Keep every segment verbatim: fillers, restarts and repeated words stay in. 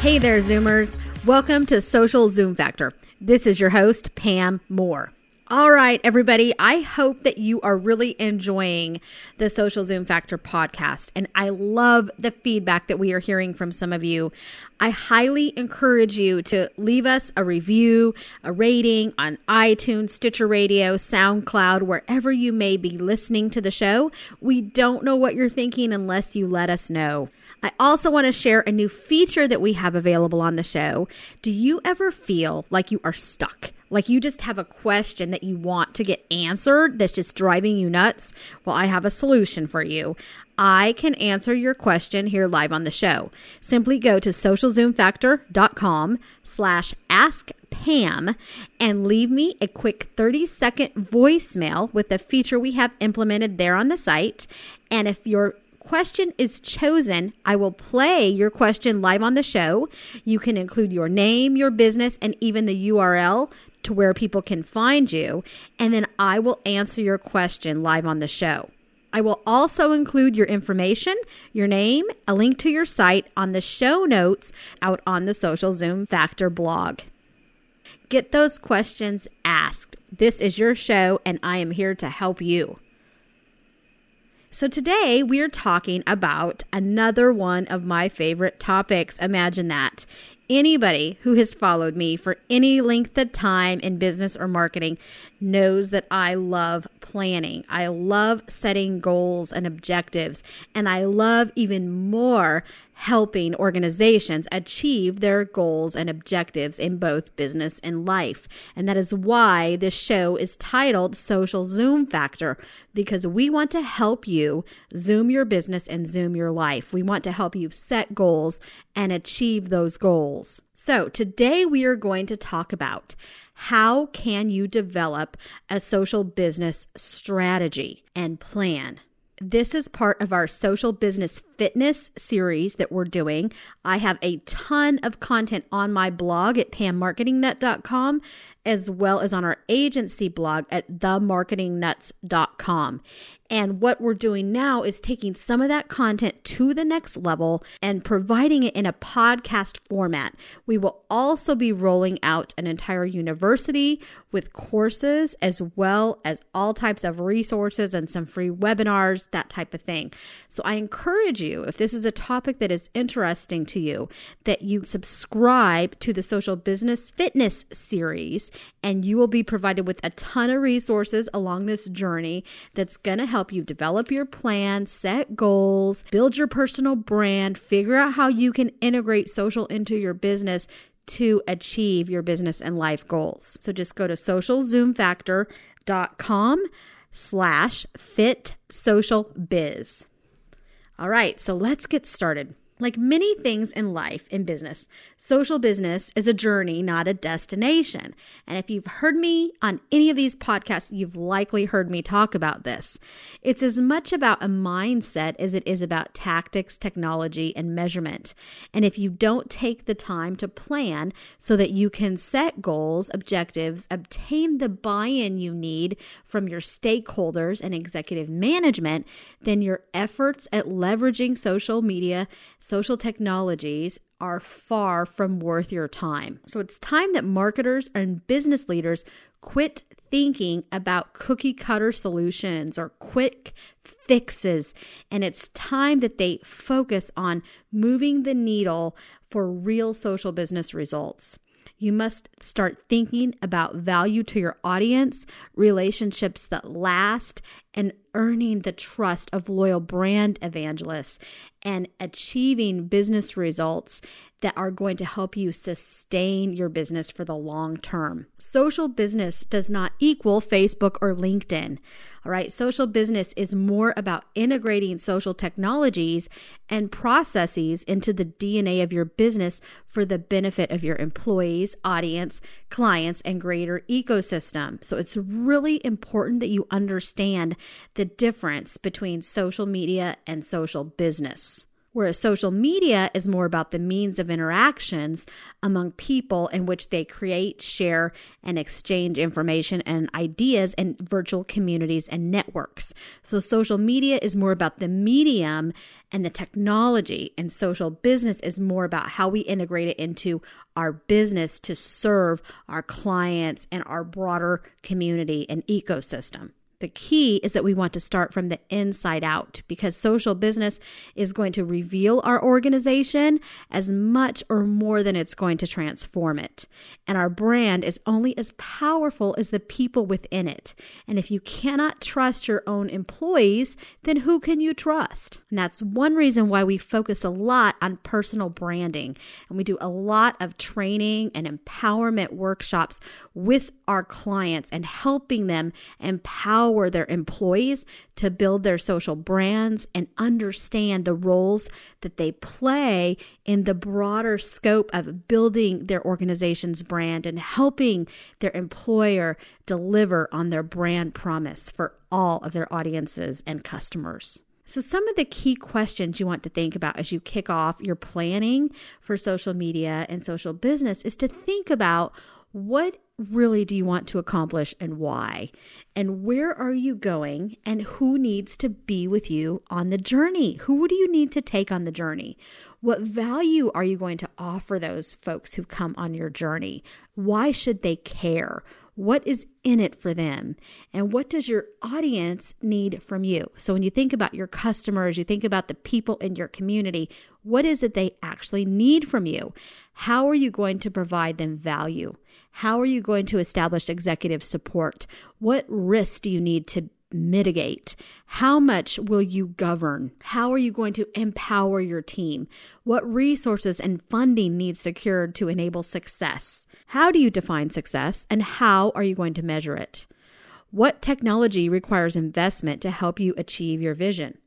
Hey there, Zoomers. Welcome to Social Zoom Factor. This is your host, Pam Moore. All right, everybody. I hope that you are really enjoying the Social Zoom Factor podcast, and I love the feedback that we are hearing from some of you. I highly encourage you to leave us a review, a rating on iTunes, Stitcher Radio, SoundCloud, wherever you may be listening to the show. We don't know what you're thinking unless you let us know. I also want to share a new feature that we have available on the show. Do you ever feel like you are stuck? Like you just have a question that you want to get answered that's just driving you nuts? Well, I have a solution for you. I can answer your question here live on the show. Simply go to socialzoomfactor.com slash ask Pam and leave me a quick thirty second voicemail with the feature we have implemented there on the site. And if you're question is chosen, I will play your question live on the show. You can include your name, your business, and even the U R L to where people can find you. And then I will answer your question live on the show. I will also include your information, your name, a link to your site on the show notes out on the Social Zoom Factor blog. Get those questions asked. This is your show, and I am here to help you. So today we're talking about another one of my favorite topics. Imagine that. Anybody who has followed me for any length of time in business or marketing knows that I love planning. I love setting goals and objectives, and I love even more helping organizations achieve their goals and objectives in both business and life. And that is why this show is titled Social Zoom Factor, because we want to help you zoom your business and zoom your life. We want to help you set goals and achieve those goals. So today we are going to talk about how can you develop a social business strategy and plan. This is part of our social business fitness series that we're doing. I have a ton of content on my blog at Pam Marketing Nut dot com, as well as on our agency blog at The Marketing Nuts dot com. And what we're doing now is taking some of that content to the next level and providing it in a podcast format. We will also be rolling out an entire university with courses, as well as all types of resources and some free webinars, that type of thing. So I encourage you, if this is a topic that is interesting to you, that you subscribe to the Social Business Fitness series, and you will be provided with a ton of resources along this journey that's going to help you develop your plan, set goals, build your personal brand, figure out how you can integrate social into your business to achieve your business and life goals. So just go to socialzoomfactor.com slash fit social biz. All right, so let's get started. Like many things in life, in business, social business is a journey, not a destination. And if you've heard me on any of these podcasts, you've likely heard me talk about this. It's as much about a mindset as it is about tactics, technology, and measurement. And if you don't take the time to plan so that you can set goals, objectives, obtain the buy-in you need from your stakeholders and executive management, then your efforts at leveraging social media, social technologies are far from worth your time. So it's time that marketers and business leaders quit thinking about cookie cutter solutions or quick fixes. And it's time that they focus on moving the needle for real social business results. You must start thinking about value to your audience, relationships that last, and earning the trust of loyal brand evangelists and achieving business results that are going to help you sustain your business for the long term. Social business does not equal Facebook or LinkedIn. All right, social business is more about integrating social technologies and processes into the D N A of your business for the benefit of your employees, audience, clients, and greater ecosystem. So it's really important that you understand the difference between social media and social business. Whereas social media is more about the means of interactions among people in which they create, share, and exchange information and ideas and virtual communities and networks. So social media is more about the medium and the technology, and social business is more about how we integrate it into our business to serve our clients and our broader community and ecosystem. The key is that we want to start from the inside out, because social business is going to reveal our organization as much or more than it's going to transform it. And our brand is only as powerful as the people within it. And if you cannot trust your own employees, then who can you trust? And that's one reason why we focus a lot on personal branding. And we do a lot of training and empowerment workshops with our clients and helping them empower Empower their employees to build their social brands and understand the roles that they play in the broader scope of building their organization's brand and helping their employer deliver on their brand promise for all of their audiences and customers. So some of the key questions you want to think about as you kick off your planning for social media and social business is to think about what really do you want to accomplish and why? And where are you going, and who needs to be with you on the journey? Who do you need to take on the journey? What value are you going to offer those folks who come on your journey? Why should they care? What is in it for them? And what does your audience need from you? So when you think about your customers, you think about the people in your community, what is it they actually need from you? How are you going to provide them value? How are you going to establish executive support? What risks do you need to mitigate? How much will you govern? How are you going to empower your team? What resources and funding needs secured to enable success? How do you define success, and how are you going to measure it? What technology requires investment to help you achieve your vision?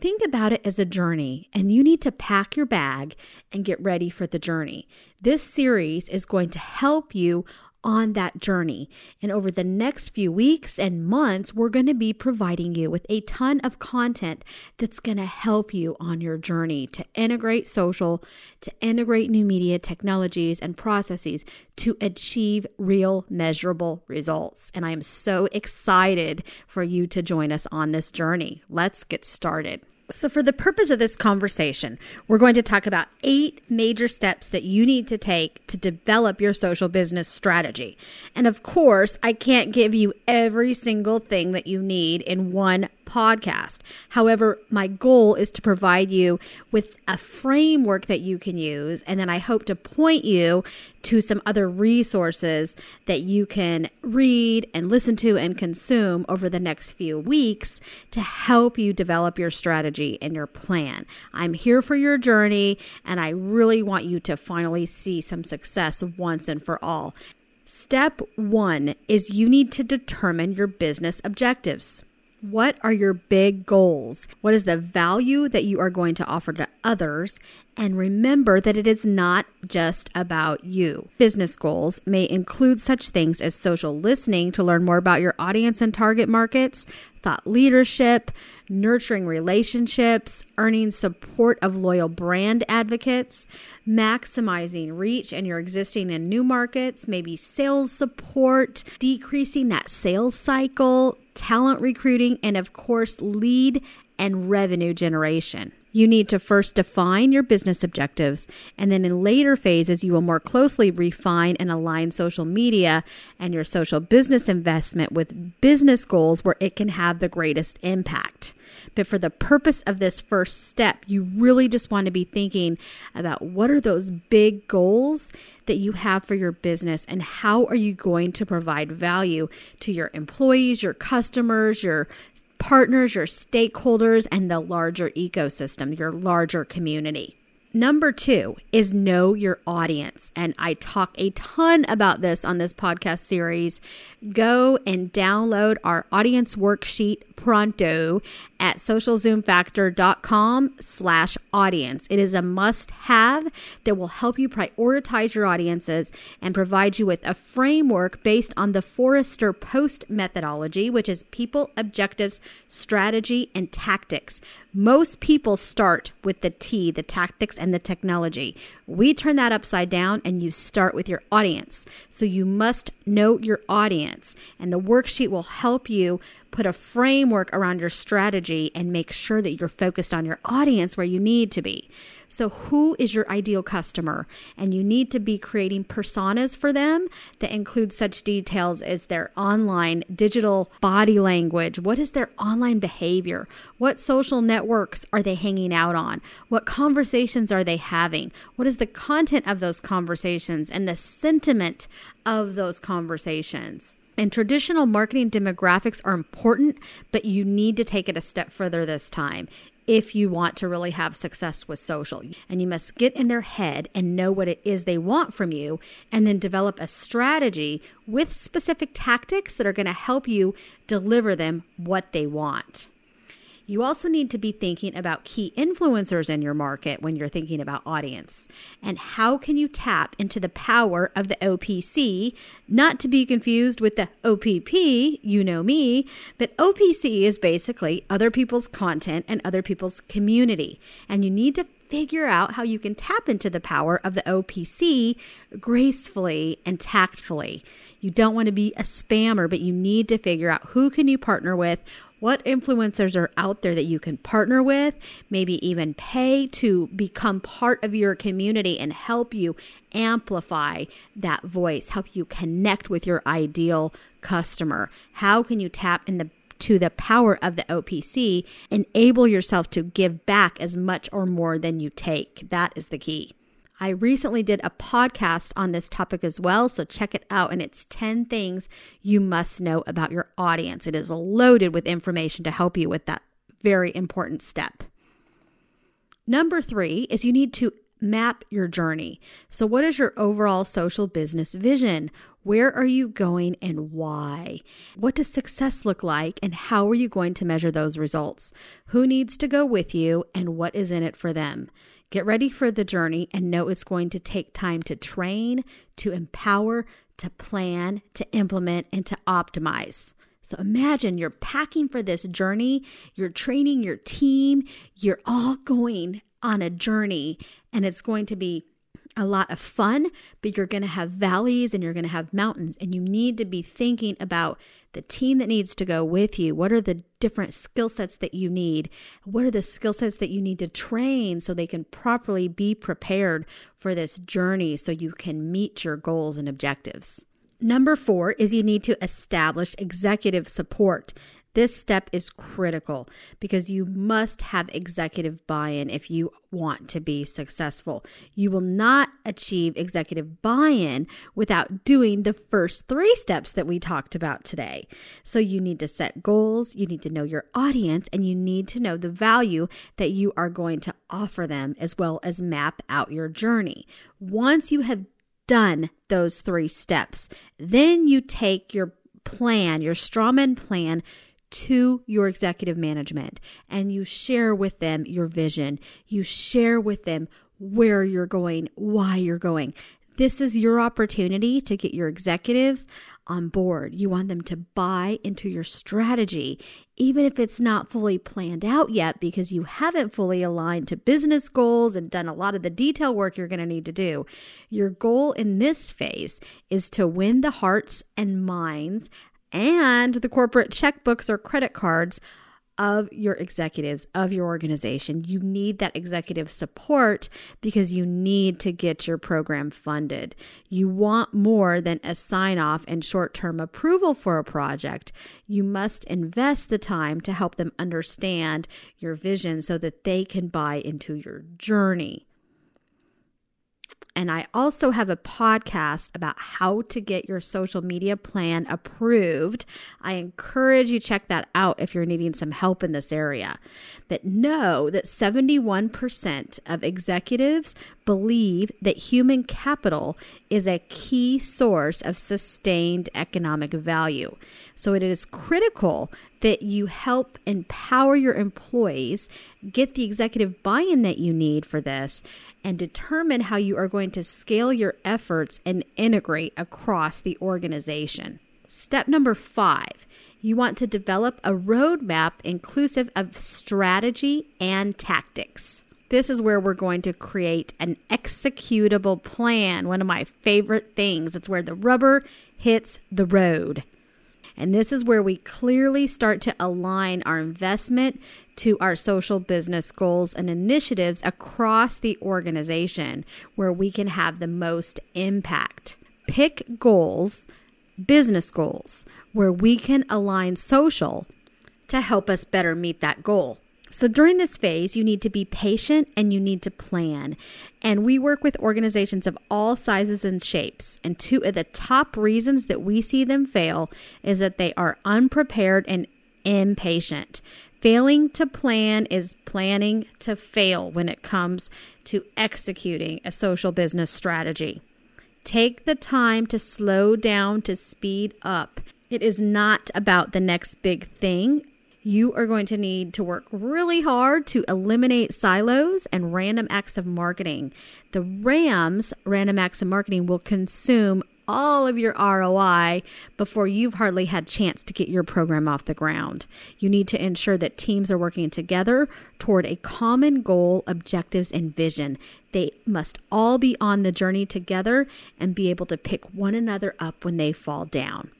Think about it as a journey, and you need to pack your bag and get ready for the journey. This series is going to help you on that journey. And over the next few weeks and months, we're going to be providing you with a ton of content that's going to help you on your journey to integrate social, to integrate new media technologies and processes to achieve real measurable results. And I am so excited for you to join us on this journey. Let's get started. So for the purpose of this conversation, we're going to talk about eight major steps that you need to take to develop your social business strategy. And of course, I can't give you every single thing that you need in one podcast. However, my goal is to provide you with a framework that you can use. And then I hope to point you to some other resources that you can read and listen to and consume over the next few weeks to help you develop your strategy and your plan. I'm here for your journey, and I really want you to finally see some success once and for all. Step one is you need to determine your business objectives. What are your big goals? What is the value that you are going to offer to others? And remember that it is not just about you. Business goals may include such things as social listening to learn more about your audience and target markets, thought leadership, nurturing relationships, earning support of loyal brand advocates, maximizing reach in your existing and new markets, maybe sales support, decreasing that sales cycle, talent recruiting, and of course, lead and revenue generation. You need to first define your business objectives, and then in later phases, you will more closely refine and align social media and your social business investment with business goals where it can have the greatest impact. But for the purpose of this first step, you really just want to be thinking about what are those big goals that you have for your business and how are you going to provide value to your employees, your customers, your partners, your stakeholders, and the larger ecosystem, your larger community. Number two is know your audience. And I talk a ton about this on this podcast series. Go and download our audience worksheet pronto at socialzoomfactor.com slash audience. It is a must have that will help you prioritize your audiences and provide you with a framework based on the Forrester Post methodology, which is people, objectives, strategy, and tactics. Most people start with the T, the tactics and the technology. We turn that upside down and you start with your audience. So you must know your audience, and the worksheet will help you put a framework around your strategy and make sure that you're focused on your audience where you need to be. So who is your ideal customer? And you need to be creating personas for them that include such details as their online digital body language. What is their online behavior? What social networks are they hanging out on? What conversations are they having? What is the content of those conversations and the sentiment of those conversations? And traditional marketing demographics are important, but you need to take it a step further this time if you want to really have success with social. And you must get in their head and know what it is they want from you, and then develop a strategy with specific tactics that are going to help you deliver them what they want. You also need to be thinking about key influencers in your market when you're thinking about audience, and how can you tap into the power of the O P C, not to be confused with the O P P, you know me, but O P C is basically other people's content and other people's community, and you need to figure out how you can tap into the power of the O P C gracefully and tactfully. You don't want to be a spammer, but you need to figure out who can you partner with, what influencers are out there that you can partner with, maybe even pay to become part of your community and help you amplify that voice, help you connect with your ideal customer. How can you tap in the to the power of the O P C, enable yourself to give back as much or more than you take? That is the key. I recently did a podcast on this topic as well, so check it out. And it's ten things you must know about your audience. It is loaded with information to help you with that very important step. Number three is you need to map your journey. So what is your overall social business vision? Where are you going and why? What does success look like, and how are you going to measure those results? Who needs to go with you, and what is in it for them? Get ready for the journey and know it's going to take time to train, to empower, to plan, to implement, and to optimize. So imagine you're packing for this journey, you're training your team, you're all going on a journey, and it's going to be a lot of fun, but you're going to have valleys and you're going to have mountains, and you need to be thinking about the team that needs to go with you. What are the different skill sets that you need? What are the skill sets that you need to train so they can properly be prepared for this journey so you can meet your goals and objectives? Number four is you need to establish executive support. This step is critical because you must have executive buy-in if you want to be successful. You will not achieve executive buy-in without doing the first three steps that we talked about today. So you need to set goals, you need to know your audience, and you need to know the value that you are going to offer them, as well as map out your journey. Once you have done those three steps, then you take your plan, your strawman plan, to your executive management, and you share with them your vision. You share with them where you're going, why you're going. This is your opportunity to get your executives on board. You want them to buy into your strategy, even if it's not fully planned out yet, because you haven't fully aligned to business goals and done a lot of the detail work you're going to need to do. Your goal in this phase is to win the hearts and minds and the corporate checkbooks or credit cards of your executives, of your organization. You need that executive support because you need to get your program funded. You want more than a sign-off and short-term approval for a project. You must invest the time to help them understand your vision so that they can buy into your journey. And I also have a podcast about how to get your social media plan approved. I encourage you to check that out if you're needing some help in this area. But know that seventy-one percent of executives believe that human capital is a key source of sustained economic value. So it is critical that you help empower your employees, get the executive buy-in that you need for this, and determine how you are going to scale your efforts and integrate across the organization. Step number five, you want to develop a roadmap inclusive of strategy and tactics. This is where we're going to create an executable plan, one of my favorite things. It's where the rubber hits the road. And this is where we clearly start to align our investment to our social business goals and initiatives across the organization where we can have the most impact. Pick goals, business goals, where we can align social to help us better meet that goal. So during this phase, you need to be patient and you need to plan. And we work with organizations of all sizes and shapes. And two of the top reasons that we see them fail is that they are unprepared and impatient. Failing to plan is planning to fail when it comes to executing a social business strategy. Take the time to slow down, to speed up. It is not about the next big thing. You are going to need to work really hard to eliminate silos and random acts of marketing. The RAMs, random acts of marketing, will consume all of your R O I before you've hardly had a chance to get your program off the ground. You need to ensure that teams are working together toward a common goal, objectives, and vision. They must all be on the journey together and be able to pick one another up when they fall down.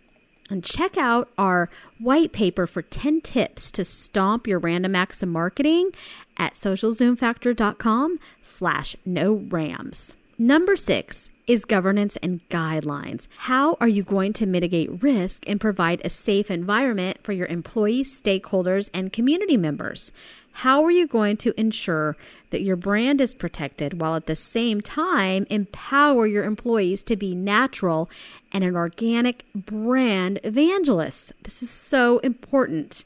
And check out our white paper for ten tips to stomp your random acts of marketing at socialzoomfactor.com slash no rams. Number six is governance and guidelines. How are you going to mitigate risk and provide a safe environment for your employees, stakeholders, and community members? How are you going to ensure that your brand is protected while at the same time empower your employees to be natural and an organic brand evangelist? This is so important.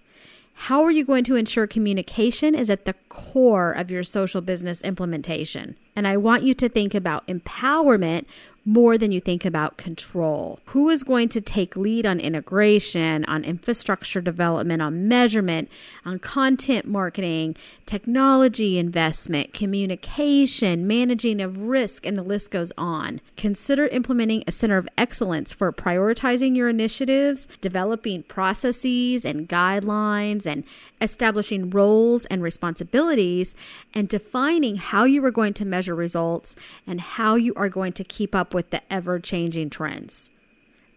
How are you going to ensure communication is at the core of your social business implementation? And I want you to think about empowerment more than you think about control. Who is going to take lead on integration, on infrastructure development, on measurement, on content marketing, technology investment, communication, managing of risk, and the list goes on. Consider implementing a center of excellence for prioritizing your initiatives, developing processes and guidelines, and establishing roles and responsibilities, and defining how you are going to measure results and how you are going to keep up with the ever-changing trends.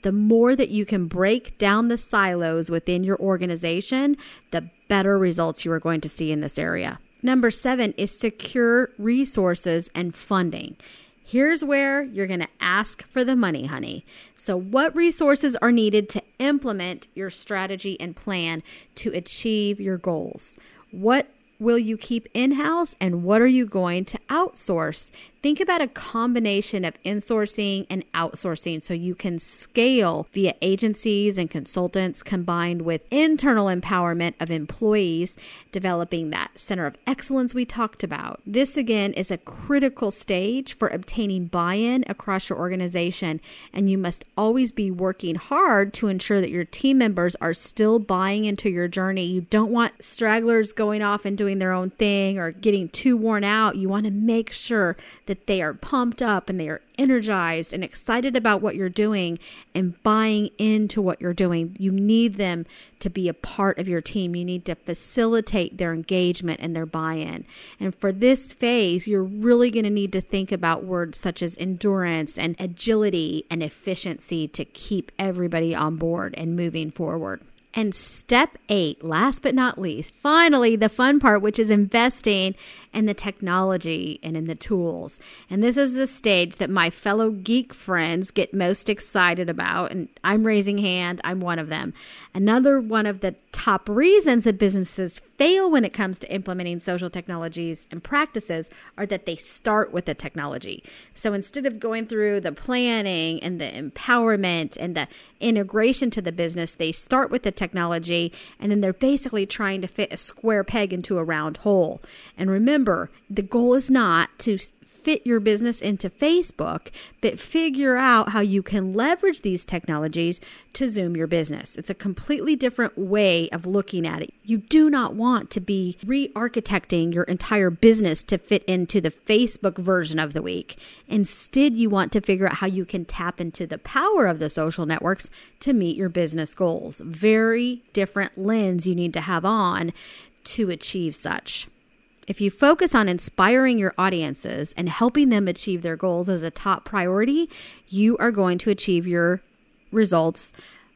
The more that you can break down the silos within your organization, the better results you are going to see in this area. Number seven is secure resources and funding. Here's where you're going to ask for the money, honey. So what resources are needed to implement your strategy and plan to achieve your goals? What will you keep in-house and what are you going to outsource? Think about a combination of insourcing and outsourcing so you can scale via agencies and consultants combined with internal empowerment of employees, developing that center of excellence we talked about. This again is a critical stage for obtaining buy-in across your organization, and you must always be working hard to ensure that your team members are still buying into your journey. You don't want stragglers going off and doing their own thing or getting too worn out. You want to make sure that they are pumped up and they are energized and excited about what you're doing and buying into what you're doing. You need them to be a part of your team. You need to facilitate their engagement and their buy-in. And for this phase, you're really going to need to think about words such as endurance and agility and efficiency to keep everybody on board and moving forward. And step eight, last but not least, finally, the fun part, which is investing in the technology and in the tools. And this is the stage that my fellow geek friends get most excited about. And I'm raising hand. I'm one of them. Another one of the top reasons that businesses fail when it comes to implementing social technologies and practices are that they start with the technology. So instead of going through the planning and the empowerment and the integration to the business, they start with the technology. Technology, and then they're basically trying to fit a square peg into a round hole. And remember, the goal is not to fit your business into Facebook, but figure out how you can leverage these technologies to Zoom your business. It's a completely different way of looking at it. You do not want to be re-architecting your entire business to fit into the Facebook version of the week. Instead, you want to figure out how you can tap into the power of the social networks to meet your business goals. Very different lens you need to have on to achieve such. If you focus on inspiring your audiences and helping them achieve their goals as a top priority, you are going to achieve your results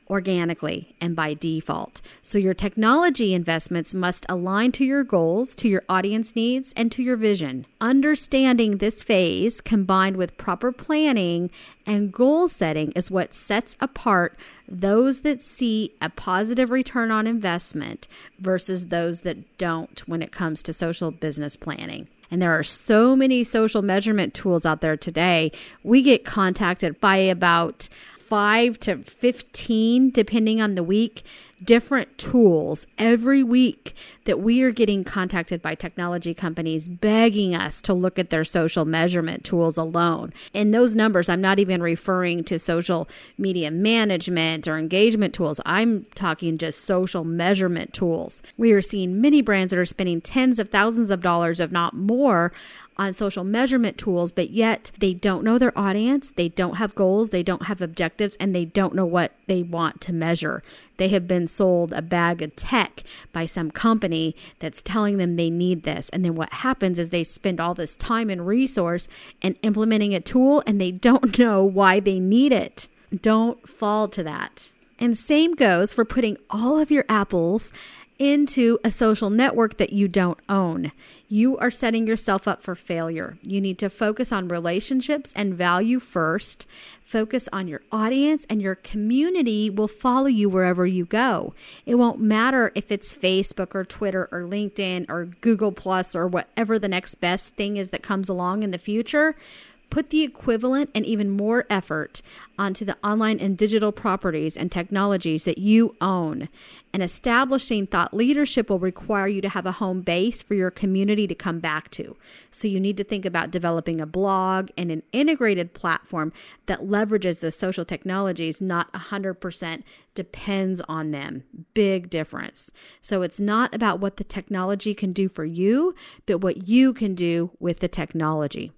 organically and by default. So your technology investments must align to your goals, to your audience needs, and to your vision. Understanding this phase combined with proper planning and goal setting is what sets apart those that see a positive return on investment versus those that don't when it comes to social business planning. And there are so many social measurement tools out there today. We get contacted by about five to fifteen, depending on the week, different tools every week that we are getting contacted by technology companies begging us to look at their social measurement tools alone. And those numbers, I'm not even referring to social media management or engagement tools. I'm talking just social measurement tools. We are seeing many brands that are spending tens of thousands of dollars, if not more, on social measurement tools, but yet they don't know their audience, they don't have goals, they don't have objectives, and they don't know what they want to measure. They have been sold a bag of tech by some company that's telling them they need this. And then what happens is they spend all this time and resource in implementing a tool and they don't know why they need it. Don't fall to that. And same goes for putting all of your apples into a social network that you don't own. You are setting yourself up for failure. You need to focus on relationships and value first. Focus on your audience, and your community will follow you wherever you go. It won't matter if it's Facebook or Twitter or LinkedIn or Google Plus or whatever the next best thing is that comes along in the future. Put the equivalent and even more effort onto the online and digital properties and technologies that you own. And establishing thought leadership will require you to have a home base for your community to come back to. So you need to think about developing a blog and an integrated platform that leverages the social technologies, not one hundred percent depends on them. Big difference. So it's not about what the technology can do for you, but what you can do with the technology.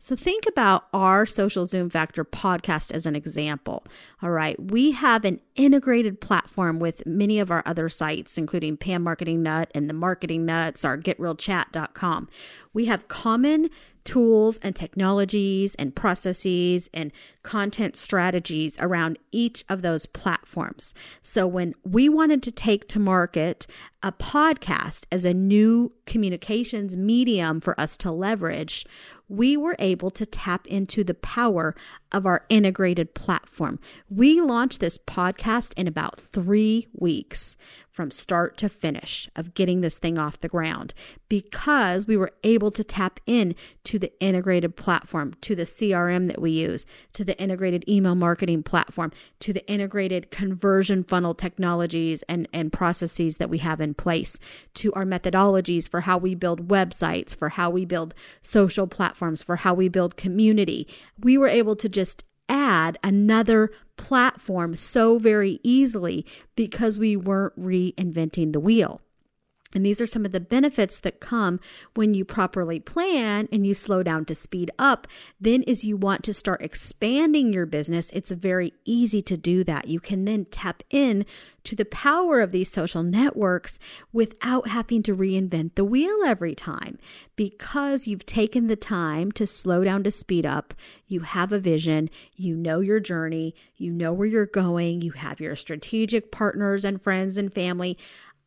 So think about our Social Zoom Factor podcast as an example. All right, we have an integrated platform with many of our other sites, including Pam Marketing Nut and the Marketing Nutz, our get real chat dot com. We have common tools and technologies and processes and content strategies around each of those platforms. So when we wanted to take to market a podcast as a new communications medium for us to leverage, we were able to tap into the power of our integrated platform. We launched this podcast in about three weeks from start to finish of getting this thing off the ground because we were able to tap in to the integrated platform, to the C R M that we use, to the integrated email marketing platform, to the integrated conversion funnel technologies and, and processes that we have in place, to our methodologies for how we build websites, for how we build social platforms, for how we build community. We were able to just add another platform so very easily because we weren't reinventing the wheel. And these are some of the benefits that come when you properly plan and you slow down to speed up. Then as you want to start expanding your business, it's very easy to do that. You can then tap in to the power of these social networks without having to reinvent the wheel every time, because you've taken the time to slow down to speed up. You have a vision, you know your journey, you know where you're going, you have your strategic partners and friends and family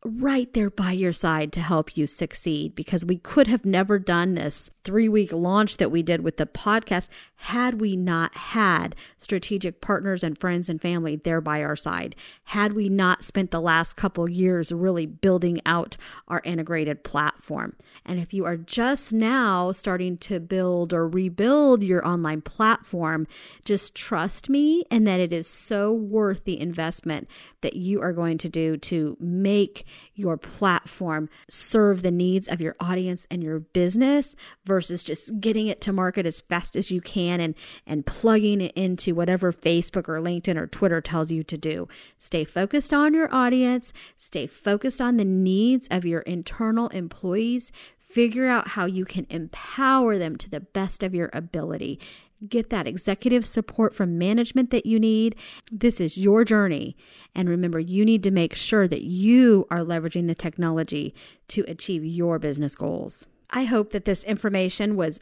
right there by your side to help you succeed, because we could have never done this three-week launch that we did with the podcast had we not had strategic partners and friends and family there by our side, had we not spent the last couple years really building out our integrated platform. And if you are just now starting to build or rebuild your online platform, just trust me and that it is so worth the investment that you are going to do to make your platform serve the needs of your audience and your business versus just getting it to market as fast as you can and, and plugging it into whatever Facebook or LinkedIn or Twitter tells you to do. Stay focused on your audience. Stay focused on the needs of your internal employees. Figure out how you can empower them to the best of your ability. Get that executive support from management that you need. This is your journey. And remember, you need to make sure that you are leveraging the technology to achieve your business goals. I hope that this information was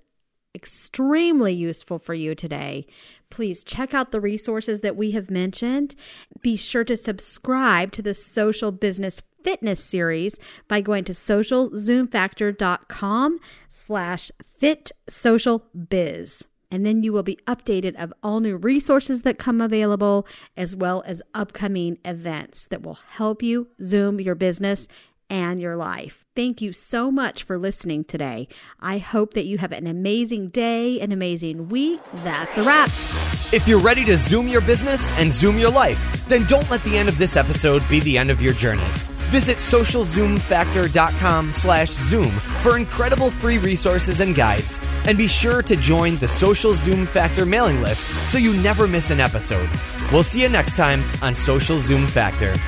extremely useful for you today. Please check out the resources that we have mentioned. Be sure to subscribe to the Social Business Fitness series by going to socialzoomfactor.com slash fit social biz. And then you will be updated of all new resources that come available, as well as upcoming events that will help you Zoom your business and your life. Thank you so much for listening today. I hope that you have an amazing day, an amazing week. That's a wrap. If you're ready to Zoom your business and Zoom your life, then don't let the end of this episode be the end of your journey. Visit socialzoomfactor.com slash Zoom for incredible free resources and guides. And be sure to join the Social Zoom Factor mailing list so you never miss an episode. We'll see you next time on Social Zoom Factor.